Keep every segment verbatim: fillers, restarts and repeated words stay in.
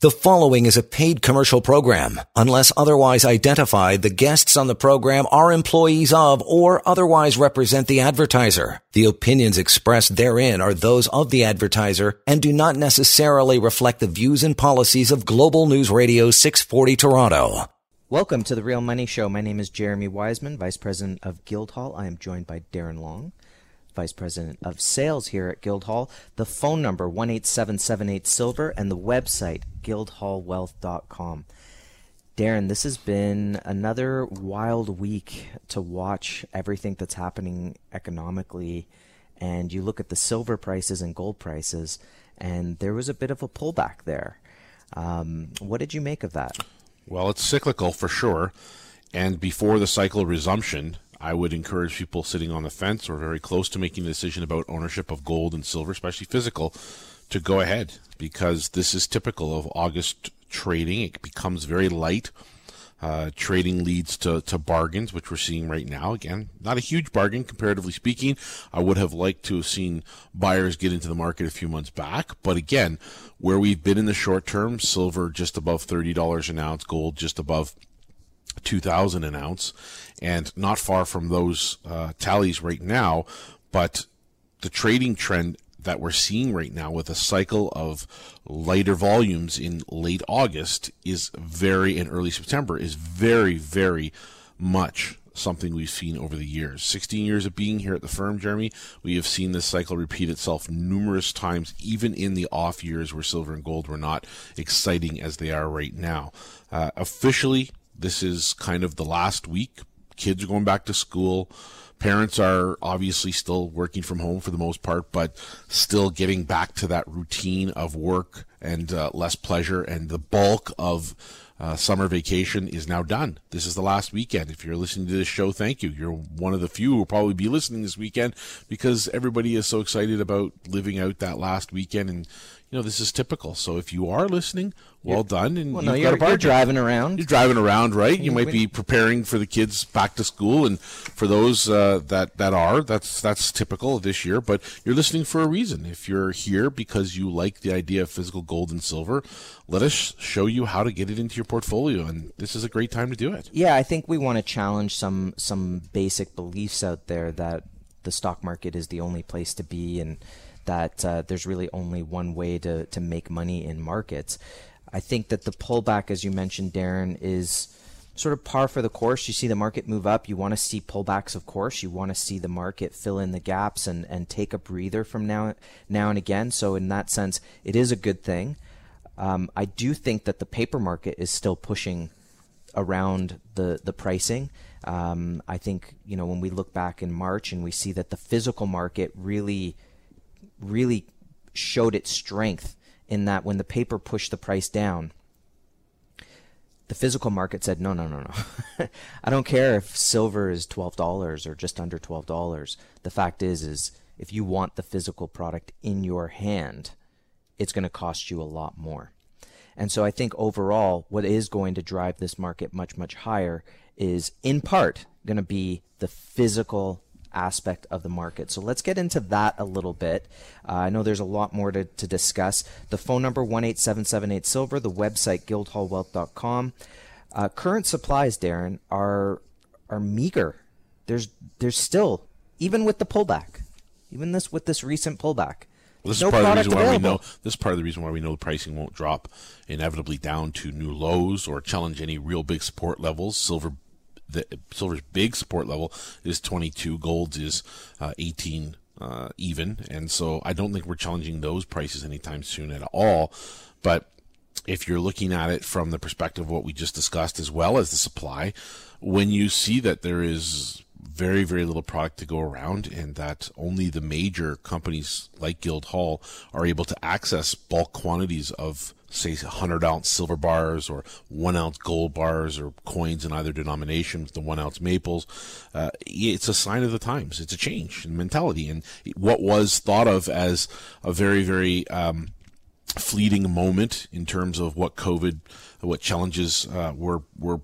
The following is a paid commercial program. Unless otherwise identified, the guests on the program are employees of or otherwise represent the advertiser. The opinions expressed therein are those of the advertiser and do not necessarily reflect the views and policies of Global News Radio six forty Toronto. Welcome to The Real Money Show. My name is Jeremy Wiseman, Vice President of Guildhall. I am joined by Darren Long, Vice President of Sales here at Guildhall. The phone number one eight seven seven eight silver and the website guildhall wealth dot com. Darren, this has been another wild week to watch everything that's happening economically, and you look at the silver prices and gold prices, and there was a bit of a pullback there. Um, what did you make of that? Well, it's cyclical for sure, and before the cycle resumption, I would encourage people sitting on the fence or very close to making a decision about ownership of gold and silver, especially physical, to go ahead, because this is typical of August trading. It becomes very light. Uh, trading leads to, to bargains, which we're seeing right now. Again, not a huge bargain, comparatively speaking. I would have liked to have seen buyers get into the market a few months back. But again, where we've been in the short term, silver just above thirty dollars an ounce, gold just above two thousand an ounce, and not far from those uh, tallies right now. But the trading trend that we're seeing right now with a cycle of lighter volumes in late August is very, and early September is very, very much something we've seen over the years. sixteen years of being here at the firm, Jeremy, we have seen this cycle repeat itself numerous times, even in the off years where silver and gold were not exciting as they are right now. Uh, officially, this is kind of the last week. Kids are going back to school. Parents are obviously still working from home for the most part, but still getting back to that routine of work and uh, less pleasure. And the bulk of uh, summer vacation is now done. This is the last weekend. If you're listening to this show, thank you. You're one of the few who will probably be listening this weekend because everybody is so excited about living out that last weekend. And you know, this is typical. So if you are listening, well done. And well, no, you've got a bargain. You're driving around. You're driving around, right? You might be preparing for the kids back to school. And for those uh, that, that are, that's that's typical this year. But you're listening for a reason. If you're here because you like the idea of physical gold and silver, let us show you how to get it into your portfolio. And this is a great time to do it. Yeah, I think we want to challenge some some basic beliefs out there that the stock market is the only place to be, and that uh, there's really only one way to, to make money in markets. I think that the pullback, as you mentioned, Darren, is sort of par for the course. You see the market move up. You want to see pullbacks, of course. You want to see the market fill in the gaps and, and take a breather from now, now and again. So in that sense, it is a good thing. Um, I do think that the paper market is still pushing around the, the pricing. Um, I think, you know, when we look back in March and we see that the physical market really really showed its strength, in that when the paper pushed the price down, the physical market said, no, no, no, no. I don't care if silver is twelve dollars or just under twelve dollars. The fact is, is if you want the physical product in your hand, it's going to cost you a lot more. And so I think overall, what is going to drive this market much, much higher is in part going to be the physical aspect of the market. So let's get into that a little bit. Uh, I know there's a lot more to, to discuss. The phone number one eight seven seven eight silver, the website guildhall wealth dot com. Uh, current supplies, Darren, are are meager. There's there's still, even with the pullback, even this with this recent pullback. Well, this, no is part of the reason why we know, this is part of the reason why we know the pricing won't drop inevitably down to new lows or challenge any real big support levels. Silver. The silver's big support level is twenty-two, gold's is uh, eighteen uh, even, and so I don't think we're challenging those prices anytime soon at all. But if you're looking at it from the perspective of what we just discussed as well as the supply, when you see that there is very, very little product to go around and that only the major companies like Guildhall are able to access bulk quantities of, say, one hundred ounce silver bars or one ounce gold bars or coins in either denomination, the one ounce maples, uh, it's a sign of the times. It's a change in mentality. And what was thought of as a very, very um, fleeting moment in terms of what COVID, what challenges uh, were were.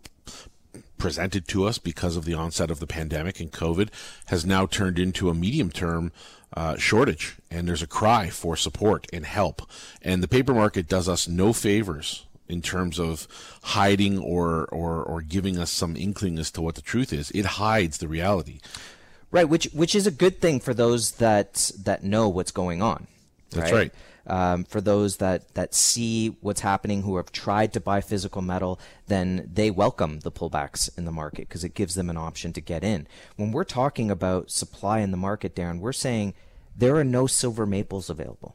presented to us because of the onset of the pandemic and COVID has now turned into a medium-term uh, shortage, and there's a cry for support and help. And the paper market does us no favors in terms of hiding or, or, or giving us some inkling as to what the truth is. It hides the reality. Right, which which is a good thing for those that that know what's going on. That's right. right. Um, for those that, that see what's happening, who have tried to buy physical metal, then they welcome the pullbacks in the market because it gives them an option to get in. When we're talking about supply in the market, Darren, we're saying there are no silver maples available.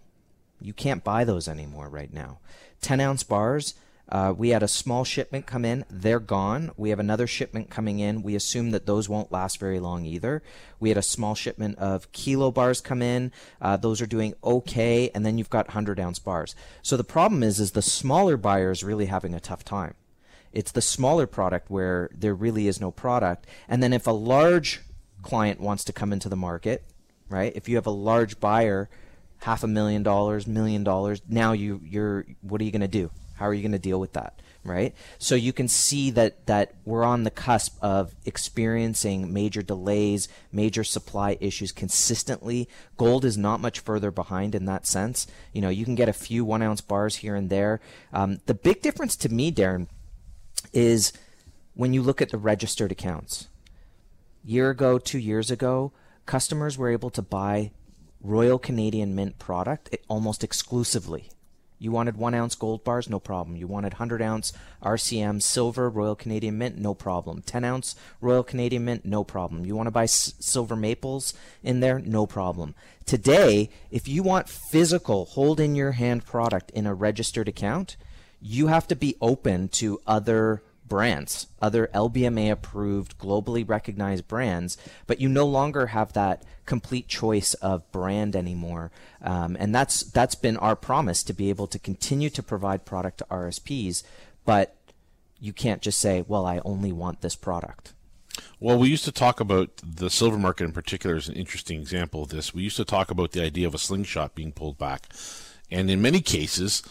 You can't buy those anymore right now. ten-ounce bars. Uh, we had a small shipment come in. They're gone. We have another shipment coming in. We assume that those won't last very long either. We had a small shipment of kilo bars come in. Uh, those are doing okay. And then you've got one hundred ounce bars. So the problem is, is the smaller buyers really having a tough time. It's the smaller product where there really is no product. And then if a large client wants to come into the market, right, if you have a large buyer, half a million dollars, million dollars, now you, you're, what are you going to do? How are you going to deal with that, right? So you can see that that we're on the cusp of experiencing major delays, major supply issues consistently. Gold is not much further behind in that sense. You know, you can get a few one-ounce bars here and there. Um, the big difference to me, Darren, is when you look at the registered accounts. Year ago, two years ago, customers were able to buy Royal Canadian Mint product almost exclusively. You wanted one-ounce gold bars, no problem. You wanted one hundred ounce R C M silver, Royal Canadian Mint, no problem. ten-ounce Royal Canadian Mint, no problem. You want to buy s- silver maples in there, no problem. Today, if you want physical, hold-in-your-hand product in a registered account, you have to be open to other brands, other L B M A-approved, globally recognized brands, but you no longer have that complete choice of brand anymore. Um, and that's that's been our promise, to be able to continue to provide product to R S Ps, but you can't just say, well, I only want this product. Well, we used to talk about the silver market in particular as an interesting example of this. We used to talk about the idea of a slingshot being pulled back. And in many cases,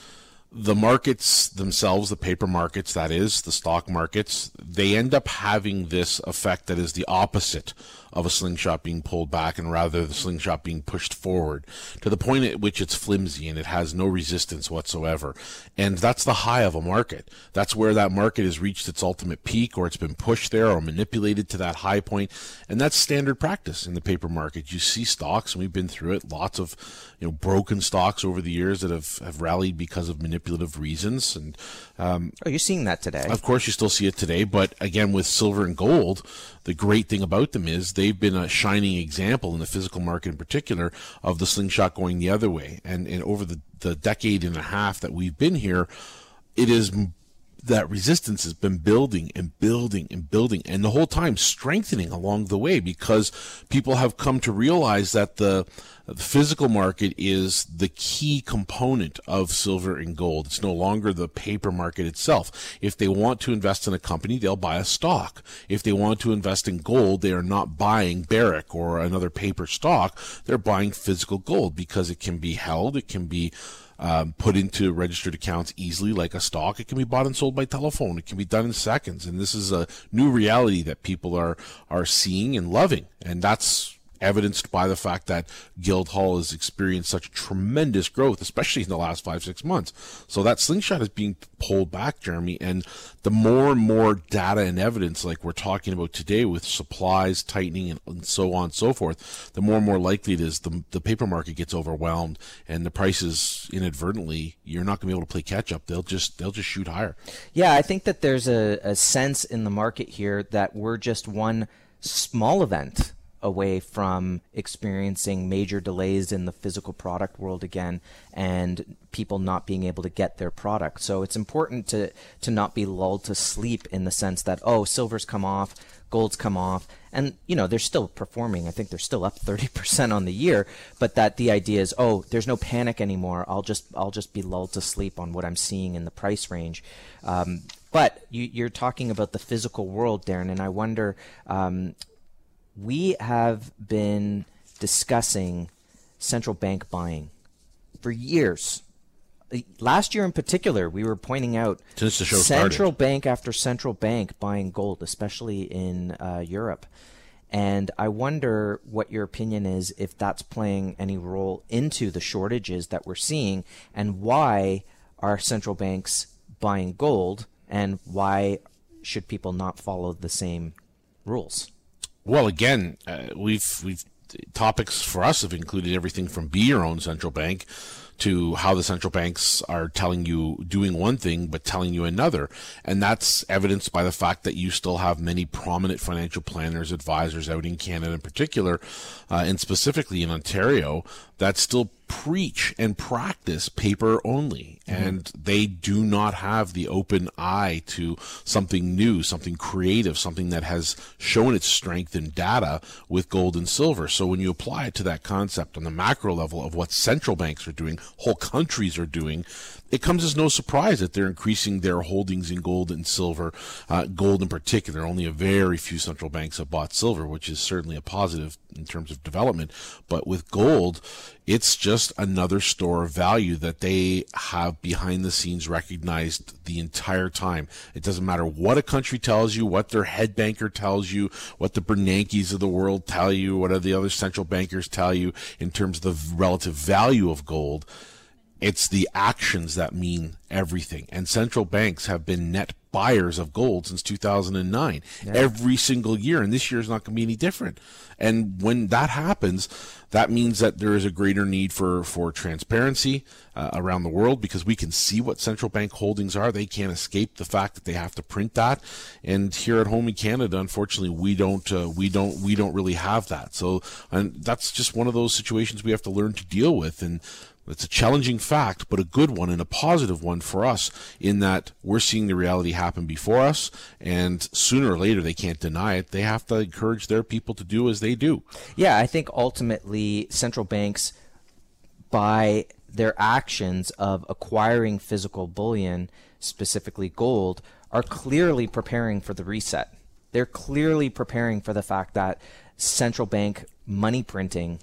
the markets themselves, the paper markets, that is, the stock markets, they end up having this effect that is the opposite of a slingshot being pulled back, and rather the slingshot being pushed forward to the point at which it's flimsy and it has no resistance whatsoever. And that's the high of a market. That's where that market has reached its ultimate peak, or it's been pushed there or manipulated to that high point. And that's standard practice in the paper market. You see stocks, and we've been through it, lots of, you know, broken stocks over the years that have, have rallied because of manipulation. Manipulative reasons, and um, oh, you're seeing that today. Of course, you still see it today, but again, with silver and gold, the great thing about them is they've been a shining example in the physical market in particular of the slingshot going the other way. And, and over the, the decade and a half that we've been here, it is that resistance has been building and building and building, and the whole time strengthening along the way, because people have come to realize that the The physical market is the key component of silver and gold. It's no longer the paper market itself. If they want to invest in a company, they'll buy a stock. If they want to invest in gold, they are not buying Barrick or another paper stock. They're buying physical gold because it can be held. It can be um, put into registered accounts easily like a stock. It can be bought and sold by telephone. It can be done in seconds. And this is a new reality that people are, are seeing and loving. And that's evidenced by the fact that Guildhall has experienced such tremendous growth, especially in the last five, six months. So that slingshot is being pulled back, Jeremy, and the more and more data and evidence like we're talking about today with supplies tightening and, and so on and so forth, the more and more likely it is the, the paper market gets overwhelmed, and the prices inadvertently, you're not going to be able to play catch up. They'll just they'll just shoot higher. Yeah, I think that there's a, a sense in the market here that we're just one small event away from experiencing major delays in the physical product world again, and people not being able to get their product. So it's important to to not be lulled to sleep in the sense that, oh, silver's come off, gold's come off, and, you know, they're still performing. I think they're still up thirty percent on the year, but that the idea is, oh, there's no panic anymore. I'll just I'll just be lulled to sleep on what I'm seeing in the price range. Um, but you, you're talking about the physical world, Darren, and I wonder. Um, We have been discussing central bank buying for years. Last year in particular, we were pointing out Since the show central started. bank after central bank buying gold, especially in uh, Europe. And I wonder what your opinion is, if that's playing any role into the shortages that we're seeing, and why are central banks buying gold, and why should people not follow the same rules? Well, again, uh, we've we've topics for us have included everything from be your own central bank to how the central banks are telling you doing one thing but telling you another. And that's evidenced by the fact that you still have many prominent financial planners, advisors out in Canada in particular, uh, and specifically in Ontario, that still preach and practice paper only. Mm-hmm. And they do not have the open eye to something new, something creative, something that has shown its strength in data with gold and silver. So when you apply it to that concept on the macro level of what central banks are doing, whole countries are doing, it comes as no surprise that they're increasing their holdings in gold and silver, uh, gold in particular. Only a very few central banks have bought silver, which is certainly a positive in terms of development. But with gold, it's just another store of value that they have behind the scenes recognized the entire time. It doesn't matter what a country tells you, what their head banker tells you, what the Bernanke's of the world tell you, what are the other central bankers tell you in terms of the relative value of gold. It's the actions that mean everything. And central banks have been net buyers of gold since two thousand nine, yeah. every single year. And this year is not going to be any different. And when that happens, that means that there is a greater need for, for transparency uh, around the world, because we can see what central bank holdings are. They can't escape the fact that they have to print that. And here at home in Canada, unfortunately, we don't, uh, we don't, we don't really have that. So, and that's just one of those situations we have to learn to deal with. And it's a challenging fact, but a good one and a positive one for us, in that we're seeing the reality happen before us, and sooner or later they can't deny it. They have to encourage their people to do as they do. Yeah, I think ultimately central banks, by their actions of acquiring physical bullion, specifically gold, are clearly preparing for the reset. They're clearly preparing for the fact that central bank money printing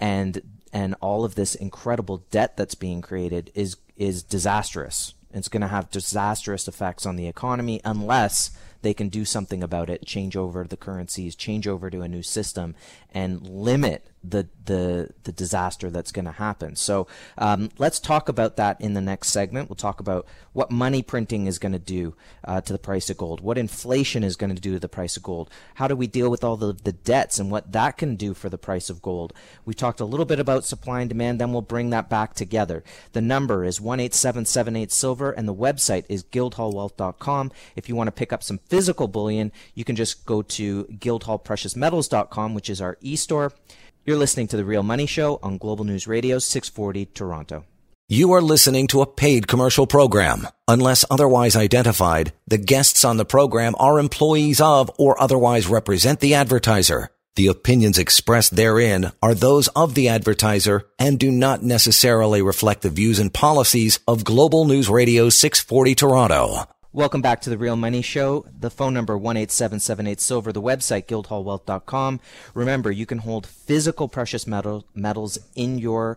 and and all of this incredible debt that's being created is is disastrous. It's going to have disastrous effects on the economy unless they can do something about it, change over the currencies, change over to a new system, and limit the the, the disaster that's going to happen. So um, let's talk about that in the next segment. We'll talk about what money printing is going to do uh, to the price of gold, what inflation is going to do to the price of gold, how do we deal with all the, the debts and what that can do for the price of gold. We talked a little bit about supply and demand, then we'll bring that back together. The number is one eight seven seven eight silver, and the website is guildhall wealth dot com. If you want to pick up some physical bullion, you can just go to guildhall precious metals dot com, which is our e-store. You're listening to The Real Money Show on Global News Radio six forty Toronto. You are listening to a paid commercial program. Unless otherwise identified, the guests on the program are employees of or otherwise represent the advertiser. The opinions expressed therein are those of the advertiser and do not necessarily reflect the views and policies of Global News Radio six forty Toronto. Welcome back to The Real Money Show. The phone number, one eight seven seven eight silver, the website, guildhall wealth dot com. Remember, you can hold physical precious metal, metals in your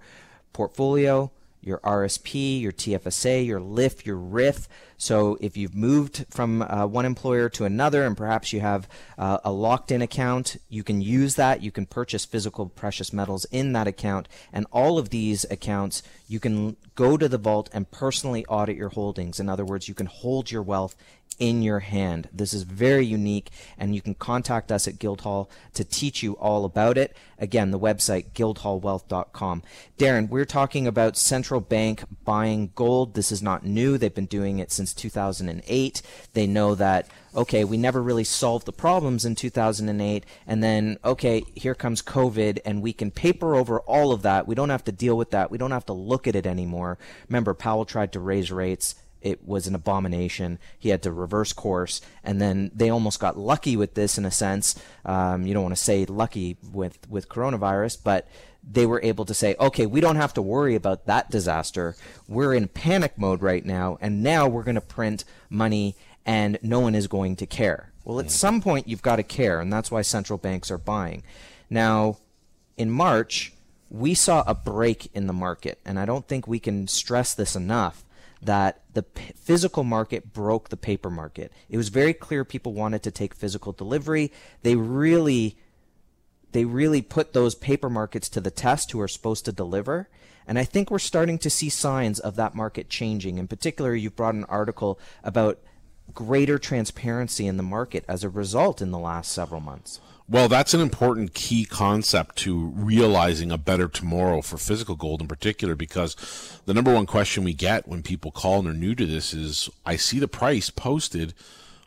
portfolio, your R S P, your T F S A, your L I F, your R I F. So if you've moved from uh, one employer to another, and perhaps you have uh, a locked-in account, you can use that. You can purchase physical precious metals in that account. And all of these accounts, you can go to the vault and personally audit your holdings. In other words, you can hold your wealth in your hand. This is very unique, and you can contact us at Guildhall to teach you all about it. Again, the website, guildhall wealth dot com. Darren, we're talking about central bank buying gold. This is not new. They've been doing it since two thousand eight. They know that, okay, we never really solved the problems in two thousand eight, and then, okay, here comes COVID, and we can paper over all of that. We don't have to deal with that. We don't have to look at it anymore. Remember, Powell tried to raise rates. It was an abomination. He had to reverse course, and then they almost got lucky with this in a sense. Um, you don't want to say lucky with, with coronavirus, but they were able to say, okay, we don't have to worry about that disaster. We're in panic mode right now, and now we're going to print money, and no one is going to care. Well, at some point, you've got to care, and that's why central banks are buying. Now, in March, we saw a break in the market, and I don't think we can stress this enough, that the p- physical market broke the paper market. It was very clear people wanted to take physical delivery. They really they really put those paper markets to the test who are supposed to deliver. And I think we're starting to see signs of that market changing. In particular, you've brought an article about greater transparency in the market as a result in the last several months. Well, that's an important key concept to realizing a better tomorrow for physical gold in particular, because the number one question we get when people call and are new to this is, I see the price posted.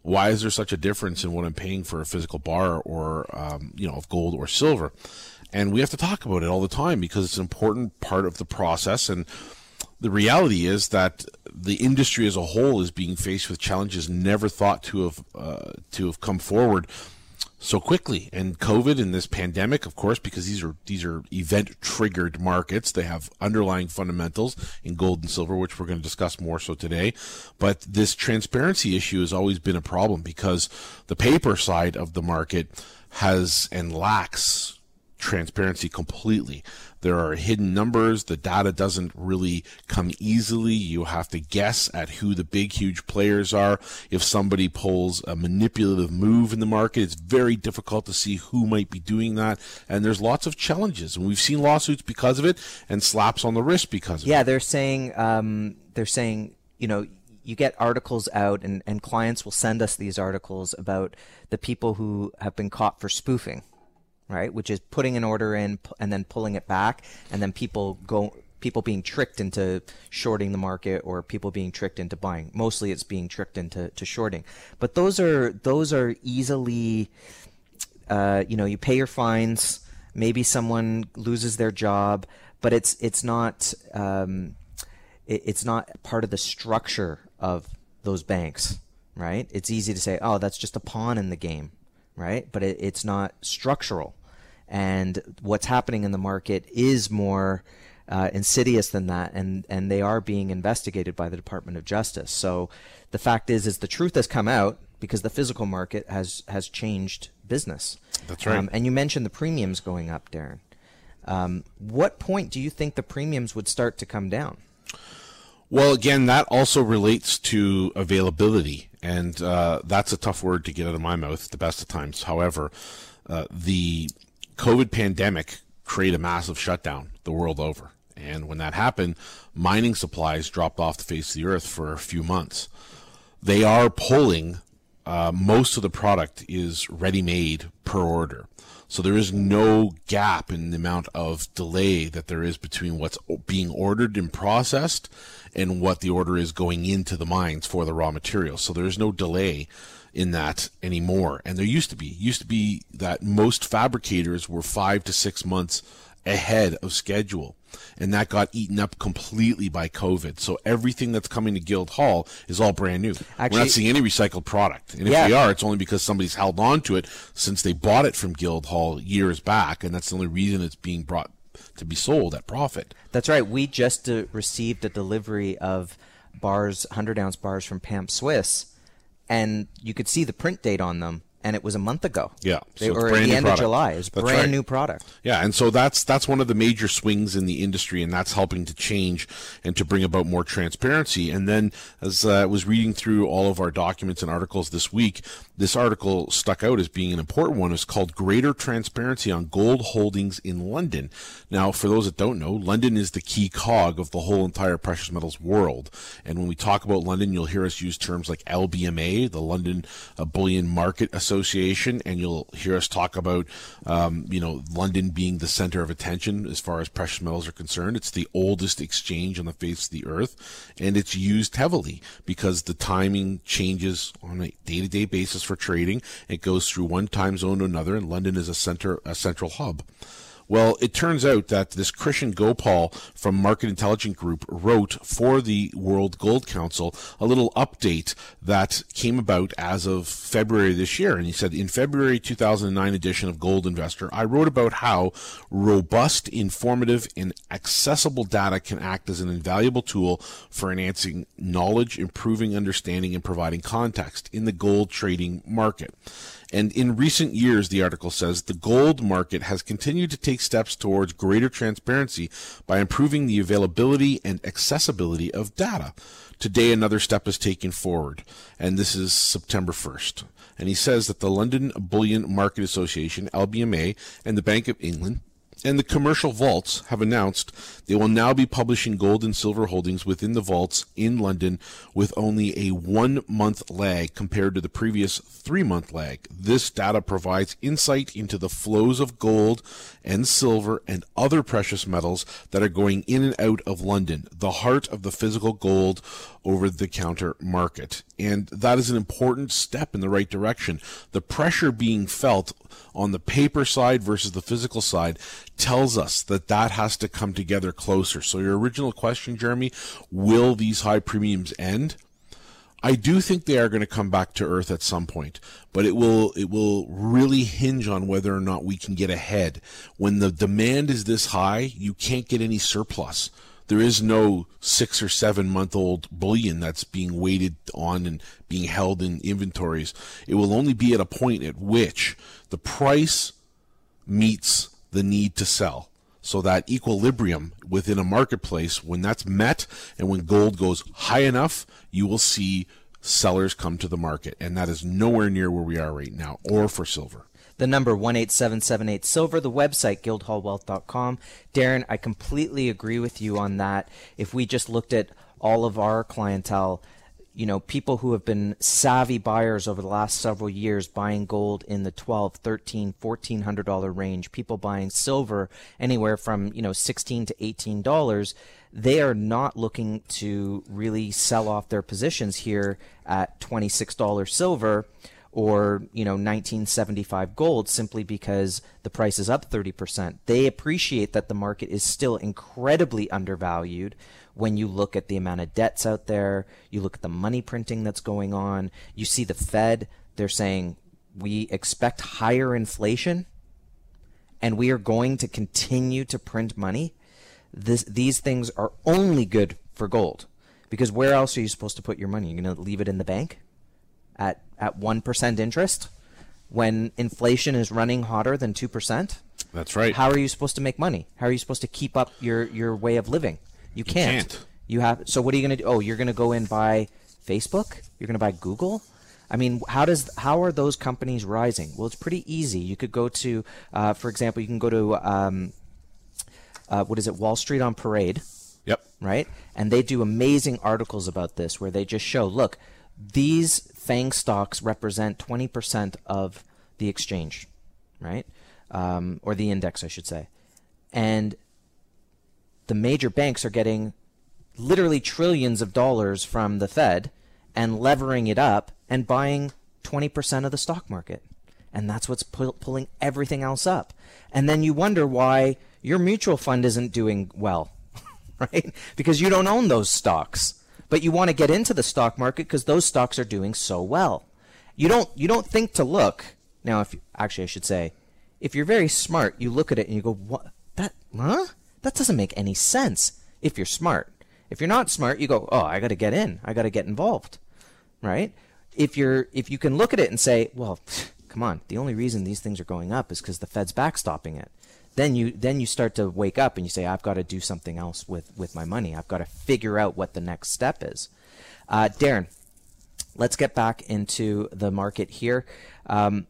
Why is there such a difference in what I'm paying for a physical bar or, um, you know, of gold or silver? And we have to talk about it all the time because it's an important part of the process. And the reality is that the industry as a whole is being faced with challenges never thought to have uh, to have come forward so quickly. And COVID and this pandemic, of course, because these are these are event-triggered markets. They have underlying fundamentals in gold and silver, which we're going to discuss more so today. But this transparency issue has always been a problem because the paper side of the market has and lacks transparency completely. There are hidden numbers. The data doesn't really come easily. You have to guess at who the big, huge players are. If somebody pulls a manipulative move in the market, it's very difficult to see who might be doing that. And there's lots of challenges. And we've seen lawsuits because of it and slaps on the wrist because of yeah, it. Yeah, they're saying, um, they're saying, you know, you get articles out and, and clients will send us these articles about the people who have been caught for spoofing. Right, which is putting an order in and then pulling it back, and then people go, people being tricked into shorting the market, or people being tricked into buying. Mostly, it's being tricked into to shorting. But those are those are easily, uh, you know, you pay your fines. Maybe someone loses their job, but it's it's not um, it, it's not part of the structure of those banks, right? It's easy to say, oh, that's just a pawn in the game. Right, but it, it's not structural, and what's happening in the market is more uh, insidious than that, and and they are being investigated by the Department of Justice. So the fact is, is the truth has come out because the physical market has has changed business. That's right. Um, and you mentioned the premiums going up, Darren. Um, what point do you think the premiums would start to come down? Well, again, that also relates to availability. And uh, that's a tough word to get out of my mouth at the best of times. However, uh, the COVID pandemic created a massive shutdown the world over. And when that happened, mining supplies dropped off the face of the earth for a few months. They are pulling, uh, most of the product is ready-made per order. So there is no gap in the amount of delay that there is between what's being ordered and processed and what the order is going into the mines for the raw material. So there's no delay in that anymore. And there used to be. It used to be that most fabricators were five to six months ahead of schedule. And that got eaten up completely by COVID. So everything that's coming to Guildhall is all brand new. Actually, we're not seeing any recycled product. And if yeah. we are, it's only because somebody's held on to it since they bought it from Guildhall years back. And that's the only reason it's being brought to be sold at profit. That's right. We just uh, received a delivery of bars, one hundred ounce bars from Pamp Swiss. And you could see the print date on them. And it was a month ago. Yeah. They were at the end of July. It's brand right. new product. Yeah. And so that's that's one of the major swings in the industry, and that's helping to change and to bring about more transparency. And then as I uh, was reading through all of our documents and articles this week, this article stuck out as being an important one. It's called Greater Transparency on Gold Holdings in London. Now, for those that don't know, London is the key cog of the whole entire precious metals world. And when we talk about London, you'll hear us use terms like L B M A, the London Bullion Market Association. Association, and you'll hear us talk about, um, you know, London being the center of attention as far as precious metals are concerned. It's the oldest exchange on the face of the earth, and it's used heavily because the timing changes on a day-to-day basis for trading. It goes through one time zone to another, and London is a center, a central hub. Well, it turns out that this Christian Gopal from Market Intelligence Group wrote for the World Gold Council a little update that came about as of February this year. And he said, in February two thousand nine edition of Gold Investor, I wrote about how robust, informative, and accessible data can act as an invaluable tool for enhancing knowledge, improving understanding, and providing context in the gold trading market. And in recent years, the article says, the gold market has continued to take steps towards greater transparency by improving the availability and accessibility of data. Today, another step is taken forward, and this is September first. And he says that the London Bullion Market Association, L B M A, and the Bank of England and the commercial vaults have announced they will now be publishing gold and silver holdings within the vaults in London with only a one-month lag compared to the previous three-month lag. This data provides insight into the flows of gold and silver and other precious metals that are going in and out of London, the heart of the physical gold over-the-counter market. And that is an important step in the right direction. The pressure being felt on the paper side versus the physical side tells us that that has to come together closer. So your original question, Jeremy, will these high premiums end? I do think they are going to come back to earth at some point, but it will it will really hinge on whether or not we can get ahead. When the demand is this high, you can't get any surplus. There is no six or seven month old bullion that's being waited on and being held in inventories. It will only be at a point at which the price meets the need to sell. So that equilibrium within a marketplace, when that's met and when gold goes high enough, you will see sellers come to the market. And that is nowhere near where we are right now, or for silver. The number one eight seven seven eight silver, the website guildhall wealth dot com. Darren, I completely agree with you on that. If we just looked at all of our clientele, you know, people who have been savvy buyers over the last several years, buying gold in the twelve, thirteen, fourteen hundred dollar range, people buying silver anywhere from, you know, sixteen to eighteen dollars, they are not looking to really sell off their positions here at twenty six dollar silver or, you know, nineteen seventy-five gold simply because the price is up thirty percent. They appreciate that the market is still incredibly undervalued. When you look at the amount of debts out there, you look at the money printing that's going on, you see the Fed, they're saying, we expect higher inflation and we are going to continue to print money. This, these things are only good for gold, because where else are you supposed to put your money? You're going to leave it in the bank at at one percent interest when inflation is running hotter than two percent? That's right. How are you supposed to make money? How are you supposed to keep up your, your way of living? You can't. You can't. You have. So what are you going to do? Oh, you're going to go and buy Facebook? You're going to buy Google? I mean, how does how are those companies rising? Well, it's pretty easy. You could go to, uh, for example, you can go to um, uh, what is it, Wall Street on Parade? Yep. Right, and they do amazing articles about this where they just show, look, these FANG stocks represent twenty percent of the exchange, right, um, or the index, I should say, and the major banks are getting literally trillions of dollars from the Fed and levering it up and buying twenty percent of the stock market. And that's what's pu- pulling everything else up. And then you wonder why your mutual fund isn't doing well, right? Because you don't own those stocks, but you want to get into the stock market because those stocks are doing so well. You don't, you don't think to look. Now, if actually I should say, if you're very smart, you look at it and you go, what? That, huh? That doesn't make any sense if you're smart. If you're not smart, you go, oh, I got to get in. I got to get involved, right? If you're, if you can look at it and say, well, come on, the only reason these things are going up is because the Fed's backstopping it. Then you, then you start to wake up and you say, I've got to do something else with, with my money. I've got to figure out what the next step is. Uh, Darren, let's get back into the market here. Um,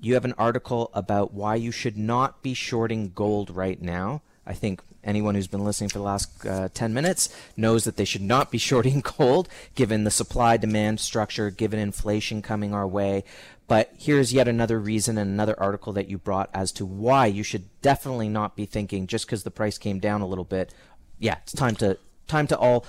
you have an article about why you should not be shorting gold right now. I think anyone who's been listening for the last uh, ten minutes knows that they should not be shorting gold, given the supply-demand structure, given inflation coming our way. But here's yet another reason and another article that you brought as to why you should definitely not be thinking, just because the price came down a little bit, yeah, it's time to time to all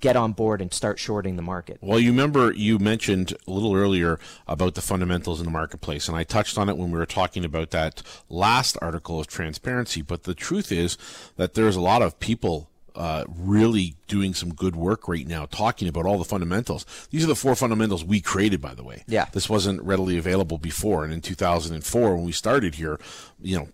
get on board and start shorting the market. Well, you remember you mentioned a little earlier about the fundamentals in the marketplace, and I touched on it when we were talking about that last article of transparency. But the truth is that there's a lot of people uh, really doing some good work right now talking about all the fundamentals. These are the four fundamentals we created, by the way. Yeah. This wasn't readily available before, and in two thousand four when we started here, you know,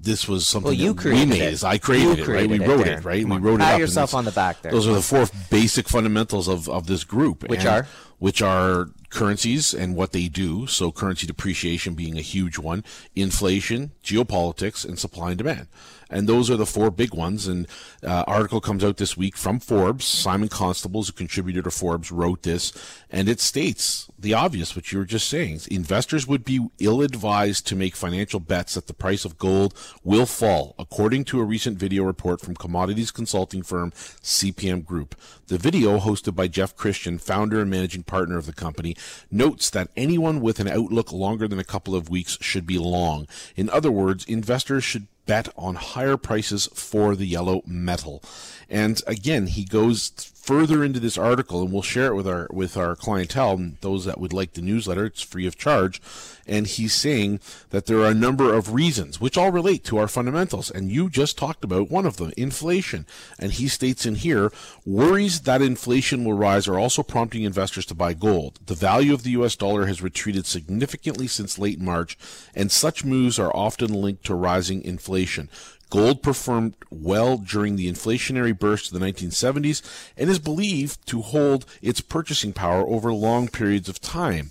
this was something well, you that we made. It. Is I created, created it, right? We it, wrote Darren. it, right? Come we wrote on. it Pat up. yourself on the back there. Those are the four basic fundamentals of, of this group. Which and, are? Which are currencies and what they do, so currency depreciation being a huge one, inflation, geopolitics, and supply and demand. And those are the four big ones. And uh, article comes out this week from Forbes. Simon Constable, who's a contributor to Forbes, wrote this, and it states the obvious, which you were just saying. Investors would be ill-advised to make financial bets that the price of gold will fall, according to a recent video report from commodities consulting firm C P M Group. The video, hosted by Jeff Christian, founder and managing partner of the company, notes that anyone with an outlook longer than a couple of weeks should be long. In other words, investors should bet on higher prices for the yellow metal. And again, he goes further into this article, and we'll share it with our with our clientele and those that would like the newsletter. It's free of charge. And he's saying that there are a number of reasons which all relate to our fundamentals, and you just talked about one of them, inflation. And he states in here, worries that inflation will rise are also prompting investors to buy gold. The value of the U S dollar has retreated significantly since late March, and such moves are often linked to rising inflation. Gold performed well during the inflationary burst of the nineteen seventies and is believed to hold its purchasing power over long periods of time.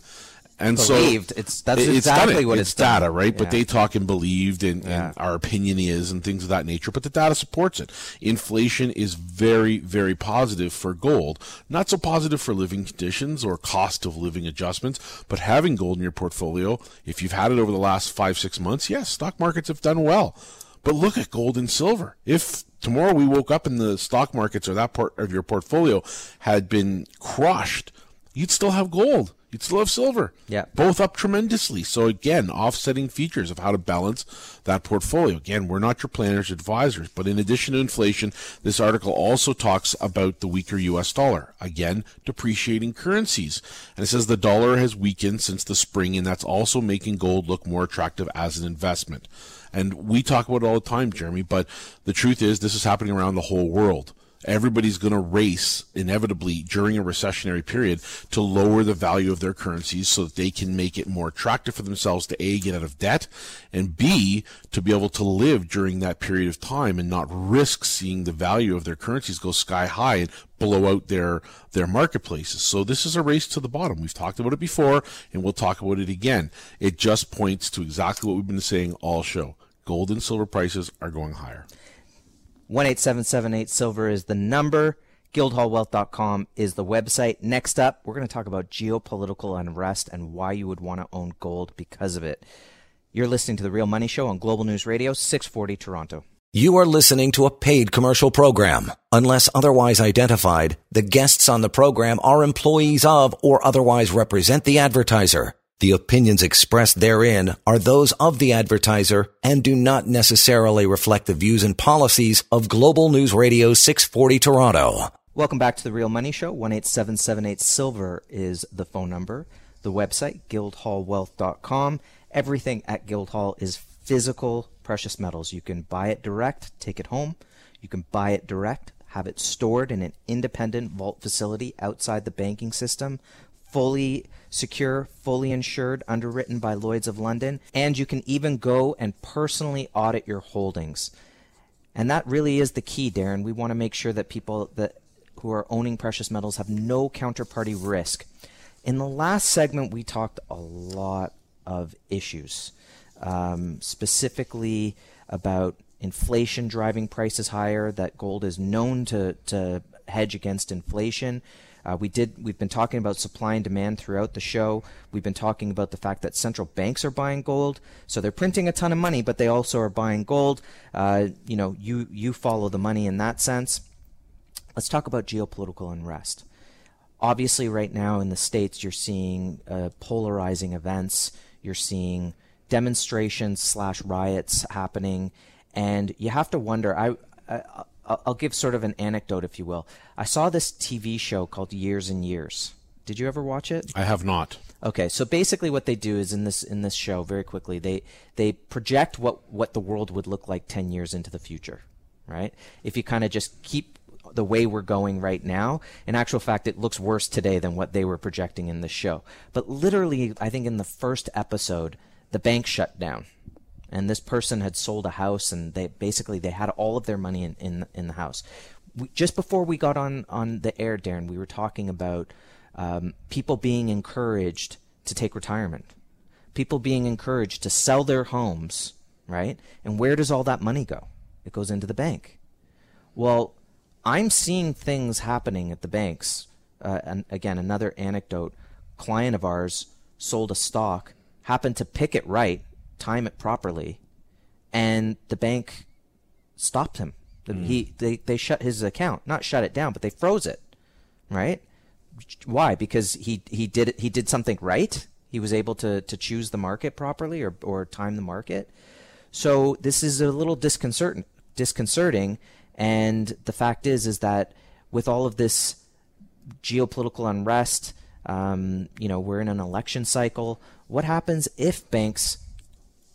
And believed. So it's that's it's exactly done it. what it's, it's done. data, right? Yeah. But they talk and believed, and, yeah. and our opinion is, and things of that nature. But the data supports it. Inflation is very, very positive for gold. Not so positive for living conditions or cost of living adjustments. But having gold in your portfolio, if you've had it over the last five, six months, yes, stock markets have done well. But look at gold and silver. If tomorrow we woke up and the stock markets or that part of your portfolio had been crushed, you'd still have gold. You'd still have silver. Yeah. Both up tremendously. So again, offsetting features of how to balance that portfolio. Again, we're not your planners, advisors. But in addition to inflation, this article also talks about the weaker U S dollar. Again, depreciating currencies. And it says the dollar has weakened since the spring, and that's also making gold look more attractive as an investment. And we talk about it all the time, Jeremy, but the truth is this is happening around the whole world. Everybody's going to race inevitably during a recessionary period to lower the value of their currencies so that they can make it more attractive for themselves to A, get out of debt, and B, to be able to live during that period of time and not risk seeing the value of their currencies go sky high and blow out their their marketplaces. So this is a race to the bottom. We've talked about it before, and we'll talk about it again. It just points to exactly what we've been saying all show. Gold and silver prices are going higher. one eight seven seven eight silver is the number. guildhall wealth dot com is the website. Next up, we're going to talk about geopolitical unrest and why you would want to own gold because of it. You're listening to The Real Money Show on Global News Radio, six forty Toronto. You are listening to a paid commercial program. Unless otherwise identified, the guests on the program are employees of or otherwise represent the advertiser. The opinions expressed therein are those of the advertiser and do not necessarily reflect the views and policies of Global News Radio six forty Toronto. Welcome back to The Real Money Show. one eight seven seven eight silver is the phone number. The website, guildhall wealth dot com. Everything at Guildhall is physical precious metals. You can buy it direct, take it home. You can buy it direct, have it stored in an independent vault facility outside the banking system, fully secure, fully insured, underwritten by Lloyd's of London, and you can even go and personally audit your holdings. And that really is the key, Darren. We want to make sure that people that who are owning precious metals have no counterparty risk. In the last segment, we talked a lot of issues, um, specifically about inflation driving prices higher, that gold is known to, to hedge against inflation. Uh, we did. We've been talking about supply and demand throughout the show. We've been talking about the fact that central banks are buying gold, so they're printing a ton of money, but they also are buying gold. Uh, you know, you you follow the money in that sense. Let's talk about geopolitical unrest. Obviously, right now in the States, you're seeing uh, polarizing events. You're seeing demonstrations slash riots happening, and you have to wonder. I. I I'll give sort of an anecdote, if you will. I saw this T V show called Years and Years. Did you ever watch it? I have not. Okay, so basically what they do is in this in this show, very quickly, they they project what, what the world would look like ten years into the future, right? If you kind of just keep the way we're going right now, in actual fact, it looks worse today than what they were projecting in the show. But literally, I think in the first episode, the bank shut down. And this person had sold a house, and they basically they had all of their money in in, in the house. We, just before we got on, on the air, Darren, we were talking about um, people being encouraged to take retirement, people being encouraged to sell their homes, right? And where does all that money go? It goes into the bank. Well, I'm seeing things happening at the banks. Uh, and again, another anecdote, client of ours sold a stock, happened to pick it right, time it properly, and the bank stopped him. Mm. He they, they shut his account, not shut it down, but they froze it, right? Why? Because he he did he did something right. He was able to to choose the market properly or or time the market. So this is a little disconcerting, disconcerting, and the fact is is that with all of this geopolitical unrest, um, you know, we're in an election cycle. What happens if banks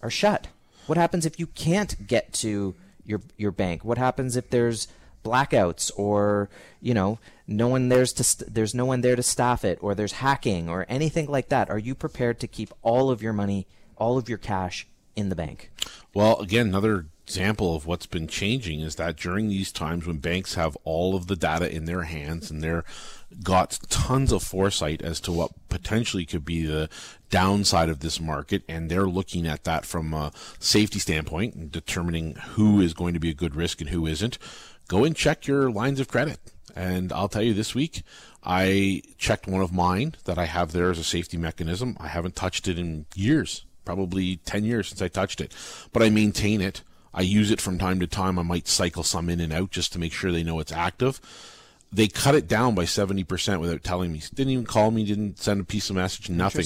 are shut? What happens if you can't get to your your bank? What happens if there's blackouts, or you know, no one there's to st there's no one there to staff it, or there's hacking or anything like that? Are you prepared to keep all of your money, all of your cash in the bank? Well, again, another example of what's been changing is that during these times when banks have all of the data in their hands and they're got tons of foresight as to what potentially could be the downside of this market, and they're looking at that from a safety standpoint and determining who is going to be a good risk and who isn't, go and check your lines of credit. And I'll tell you, this week I checked one of mine that I have there as a safety mechanism. I haven't touched it in years, probably ten years since I touched it, but I maintain it. I use it from time to time. I might cycle some in and out just to make sure they know it's active. They cut it down by seventy percent without telling me. Didn't even call me, didn't send a piece of message, nothing.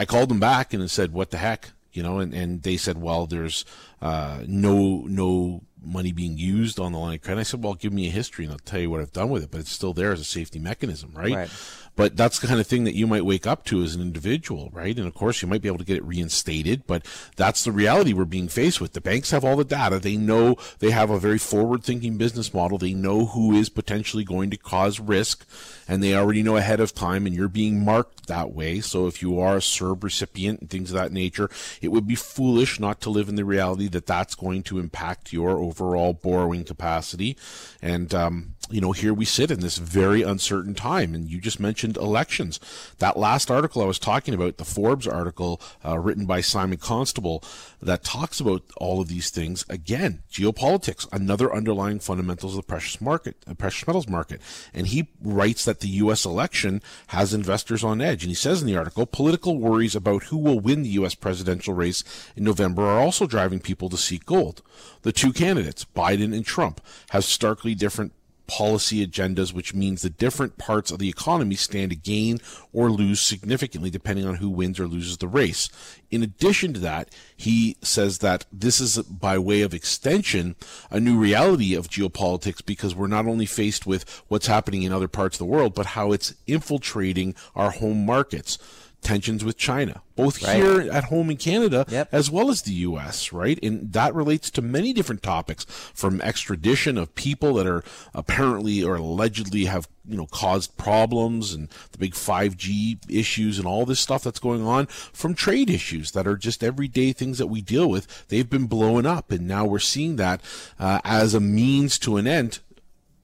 I called them back and said, what the heck? You know, and, and they said, well, there's uh, no no money being used on the line of credit. And I said, well, give me a history and I'll tell you what I've done with it. But it's still there as a safety mechanism, right? Right. But that's the kind of thing that you might wake up to as an individual, right? And, of course, you might be able to get it reinstated. But that's the reality we're being faced with. The banks have all the data. They know they have a very forward-thinking business model. They know who is potentially going to cause risk. And they already know ahead of time. And you're being marked that way. So if you are a SERB recipient and things of that nature, it would be foolish not to live in the reality that that's going to impact your overall borrowing capacity. And, um, you know, here we sit in this very uncertain time. And you just mentioned elections. That last article I was talking about, the Forbes article uh, written by Simon Constable, that talks about all of these things. Again, geopolitics, another underlying fundamentals of the precious market, uh, precious metals market. And he writes that the U S election has investors on edge. And he says in the article, political worries about who will win the U S presidential race in November are also driving people to seek gold. The two candidates, Biden and Trump, have starkly different policy agendas, which means the different parts of the economy stand to gain or lose significantly depending on who wins or loses the race. In addition to that, he says that this is, by way of extension, a new reality of geopolitics, because we're not only faced with what's happening in other parts of the world, but how it's infiltrating our home markets. Tensions with China, both right here at home in Canada, yep, as well as the U S, right? And that relates to many different topics, from extradition of people that are apparently or allegedly have, you know, caused problems, and the big five G issues and all this stuff that's going on, from trade issues that are just everyday things that we deal with. They've been blowing up, and now we're seeing that uh, as a means to an end,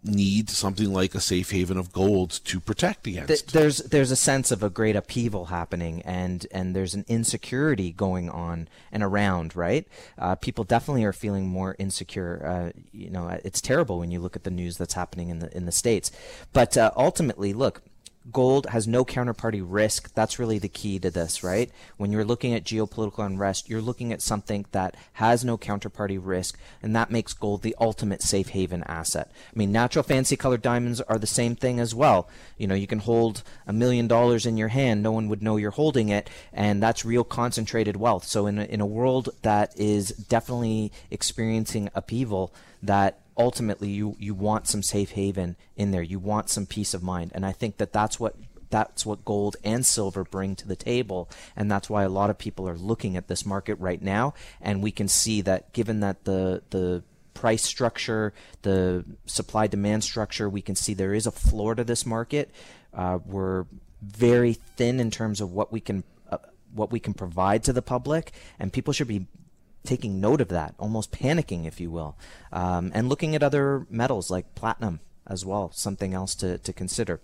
need something like a safe haven of gold to protect against. There's there's a sense of a great upheaval happening, and and there's an insecurity going on and around, right? Uh, people definitely are feeling more insecure. Uh, you know, it's terrible when you look at the news that's happening in the in the States. But uh, ultimately, look, gold has no counterparty risk. That's really the key to this, right? When you're looking at geopolitical unrest, you're looking at something that has no counterparty risk, and that makes gold the ultimate safe haven asset. I mean, natural fancy colored diamonds are the same thing as well. You know, you can hold a million dollars in your hand, no one would know you're holding it, and that's real concentrated wealth. So in a, in a world that is definitely experiencing upheaval, that ultimately you you want some safe haven in there, you want some peace of mind, and I think that that's what that's what gold and silver bring to the table, and that's why a lot of people are looking at this market right now. And we can see that, given that the the price structure, the supply demand structure, we can see there is a floor to this market. Uh, we're very thin in terms of what we can uh, what we can provide to the public, and people should be taking note of that, almost panicking, if you will, um, and looking at other metals like platinum as well, something else to, to consider.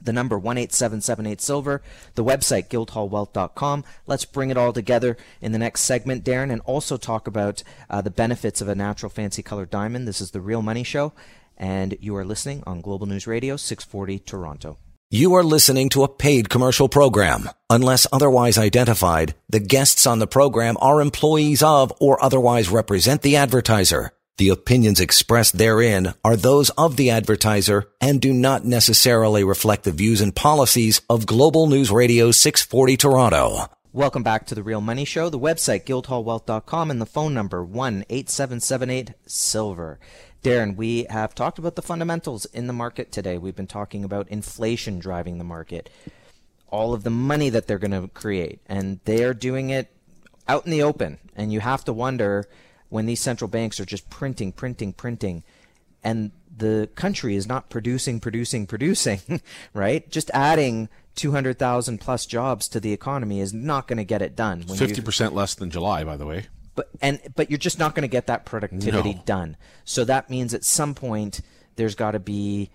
the number one eight seven seven eight silver, the website guildhall wealth dot com. Let's bring it all together in the next segment, Darren, and also talk about uh, the benefits of a natural fancy colored diamond. This is the Real Money Show, and you are listening on Global News Radio six forty Toronto. You are listening to a paid commercial program. Unless otherwise identified, the guests on the program are employees of or otherwise represent the advertiser. The opinions expressed therein are those of the advertiser and do not necessarily reflect the views and policies of Global News Radio six forty Toronto. Welcome back to The Real Money Show. The website, guildhall wealth dot com, and the phone number, one eight seven seven eight silver. Darren, we have talked about the fundamentals in the market today. We've been talking about inflation driving the market, all of the money that they're going to create, and they are doing it out in the open. And you have to wonder, when these central banks are just printing, printing, printing, and the country is not producing, producing, producing, right? Just adding two hundred thousand plus jobs to the economy is not going to get it done. When fifty percent you, less than July, by the way. But and but you're just not going to get that productivity no. done. So that means at some point there's got to be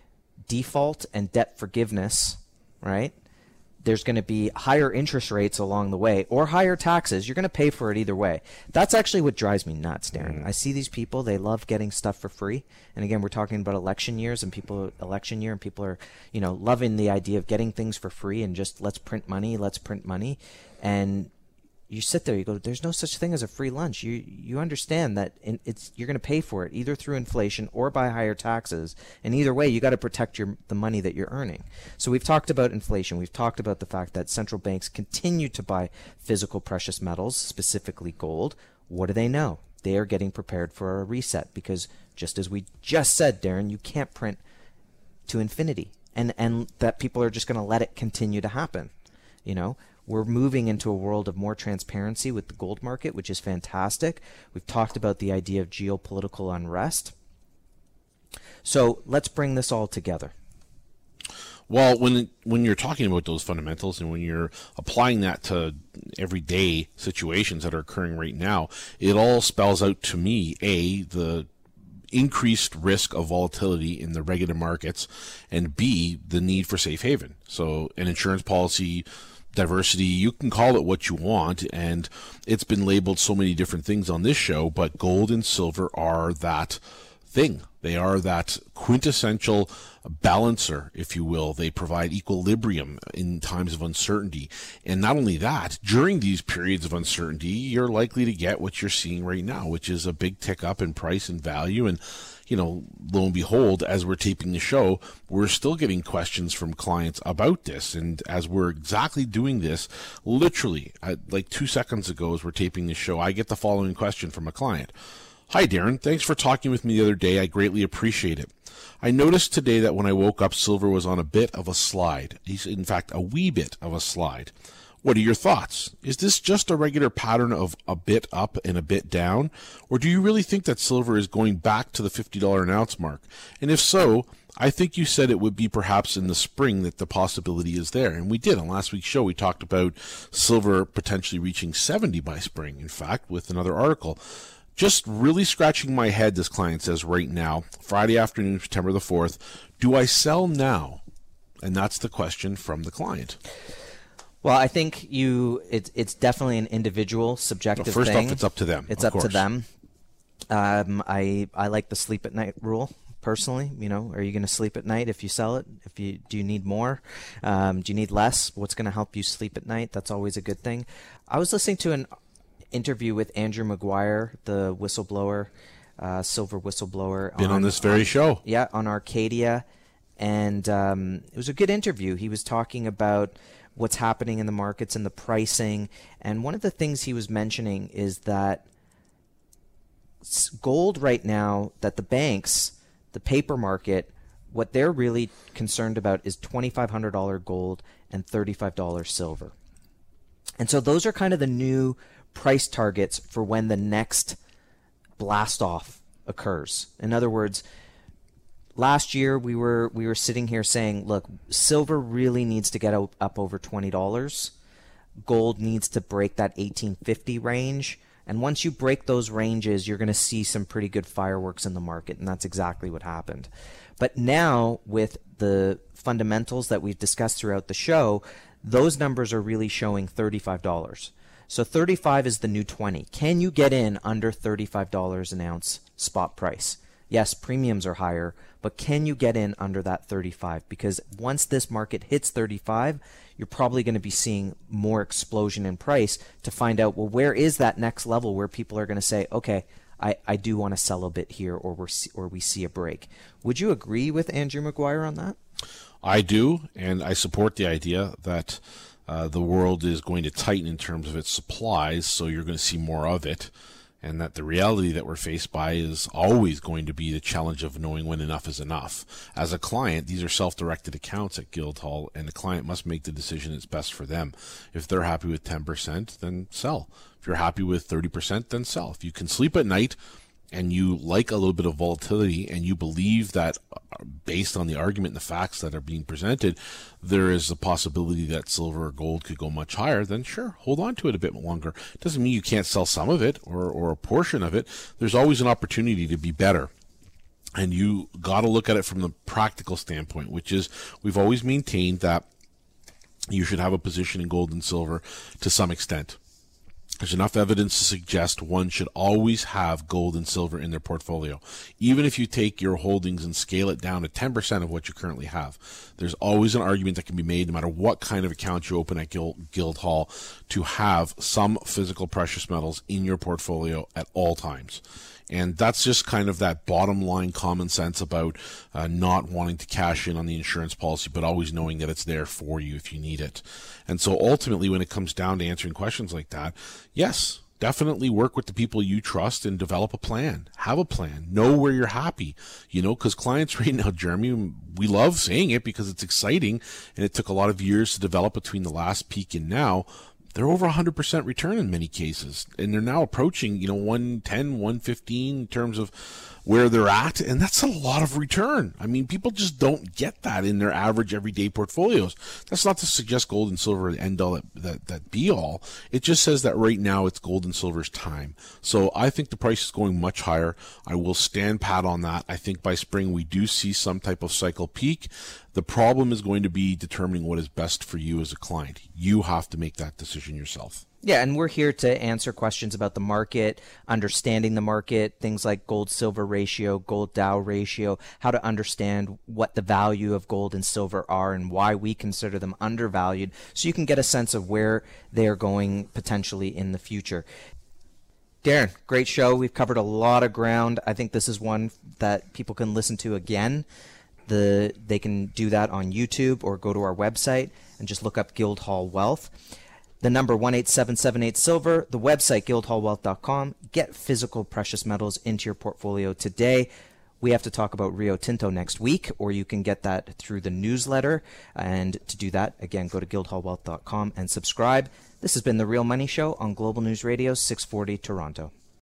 default and debt forgiveness, right? There's going to be higher interest rates along the way, or higher taxes. You're going to pay for it either way. That's actually what drives me nuts, Darren. Mm. I see these people, they love getting stuff for free. And again, we're talking about election years and people election year and people are, you know, loving the idea of getting things for free and just let's print money, let's print money. And you sit there, you go, there's no such thing as a free lunch. You you understand that it's you're going to pay for it either through inflation or by higher taxes. And either way, you got to protect your the money that you're earning. So we've talked about inflation. We've talked about the fact that central banks continue to buy physical precious metals, specifically gold. What do they know? They are getting prepared for a reset because, just as we just said, Darren, you can't print to infinity, and and that people are just going to let it continue to happen, you know? We're moving into a world of more transparency with the gold market, which is fantastic. We've talked about the idea of geopolitical unrest. So let's bring this all together. Well, when when you're talking about those fundamentals and when you're applying that to everyday situations that are occurring right now, it all spells out to me, A, the increased risk of volatility in the regular markets, and B, the need for safe haven. So an insurance policy, diversity, you can call it what you want, and it's been labeled so many different things on this show, but gold and silver are that thing. They are that quintessential balancer, if you will. They provide equilibrium in times of uncertainty. And not only that, during these periods of uncertainty, you're likely to get what you're seeing right now, which is a big tick up in price and value. And, you know, lo and behold, as we're taping the show, we're still getting questions from clients about this. And as we're exactly doing this, literally, like two seconds ago as we're taping the show, I get the following question from a client. Hi, Darren. Thanks for talking with me the other day. I greatly appreciate it. I noticed today that when I woke up, silver was on a bit of a slide. He's, in fact, a wee bit of a slide. What are your thoughts? Is this just a regular pattern of a bit up and a bit down? Or do you really think that silver is going back to the fifty dollars an ounce mark? And if so, I think you said it would be perhaps in the spring that the possibility is there. And we did. On last week's show, we talked about silver potentially reaching seventy by spring, in fact, with another article. Just really scratching my head, this client says right now, Friday afternoon, September the fourth, do I sell now? And that's the question from the client. Well, I think you it, it's definitely an individual, subjective thing. Well, first thing. off, it's up to them. It's up course. to them. Um, I, I like the sleep at night rule. Personally, you know, are you going to sleep at night if you sell it? If you do you need more? Um, do you need less? What's going to help you sleep at night? That's always a good thing. I was listening to an interview with Andrew McGuire, the whistleblower, uh, silver whistleblower. Been on, on this very on, show. Yeah, on Arcadia. And um, it was a good interview. He was talking about what's happening in the markets and the pricing. And one of the things he was mentioning is that gold right now, that the banks, the paper market, what they're really concerned about is twenty-five hundred dollars gold and thirty-five dollars silver. And so those are kind of the new price targets for when the next blast off occurs. In other words, last year we were we were sitting here saying, look, silver really needs to get up, up over twenty dollars. Gold needs to break that eighteen fifty range. And once you break those ranges, you're going to see some pretty good fireworks in the market. And that's exactly what happened. But now with the fundamentals that we've discussed throughout the show, those numbers are really showing thirty-five dollars. So thirty-five is the new twenty. Can you get in under thirty-five dollars an ounce spot price? Yes, premiums are higher, but can you get in under that thirty-five? Because once this market hits thirty-five, you're probably going to be seeing more explosion in price to find out, well, where is that next level where people are going to say, okay, I, I do want to sell a bit here, or we're, or we see a break. Would you agree with Andrew McGuire on that? I do, and I support the idea that uh, the world is going to tighten in terms of its supplies, so you're going to see more of it, and that the reality that we're faced by is always going to be the challenge of knowing when enough is enough. As a client, these are self-directed accounts at Guildhall, and the client must make the decision that's best for them. If they're happy with ten percent, then sell. If you're happy with thirty percent, then sell. If you can sleep at night and you like a little bit of volatility, and you believe that based on the argument and the facts that are being presented, there is a possibility that silver or gold could go much higher, then sure, hold on to it a bit longer. It doesn't mean you can't sell some of it or, or a portion of it. There's always an opportunity to be better. And you got to look at it from the practical standpoint, which is we've always maintained that you should have a position in gold and silver to some extent. There's enough evidence to suggest one should always have gold and silver in their portfolio. Even if you take your holdings and scale it down to ten percent of what you currently have, there's always an argument that can be made, no matter what kind of account you open at Guildhall, to have some physical precious metals in your portfolio at all times. And that's just kind of that bottom line common sense about uh, not wanting to cash in on the insurance policy, but always knowing that it's there for you if you need it. And so ultimately, when it comes down to answering questions like that, yes, definitely work with the people you trust and develop a plan. Have a plan. Know where you're happy, you know, because clients right now, Jeremy, we love saying it because it's exciting, and it took a lot of years to develop between the last peak and now. They're over one hundred percent return in many cases, and they're now approaching, you know, one ten, one fifteen in terms of where they're at, and that's a lot of return. I mean, people just don't get that in their average everyday portfolios. That's not to suggest gold and silver end all, that, that, that be all. It just says that right now it's gold and silver's time. So I think the price is going much higher. I will stand pat on that. I think by spring we do see some type of cycle peak. The problem is going to be determining what is best for you as a client. You have to make that decision yourself. Yeah, and we're here to answer questions about the market, understanding the market, things like gold-silver ratio, gold-Dow ratio, how to understand what the value of gold and silver are and why we consider them undervalued, so you can get a sense of where they're going potentially in the future. Darren, great show. We've covered a lot of ground. I think this is one that people can listen to again. The, they can do that on YouTube or go to our website and just look up Guildhall Wealth. The number one eight seven seven eight silver, the website guildhall wealth dot com. Get physical precious metals into your portfolio today. We have to talk about Rio Tinto next week, or you can get that through the newsletter. And to do that, again, go to guildhall wealth dot com and subscribe. This has been The Real Money Show on Global News Radio six forty Toronto.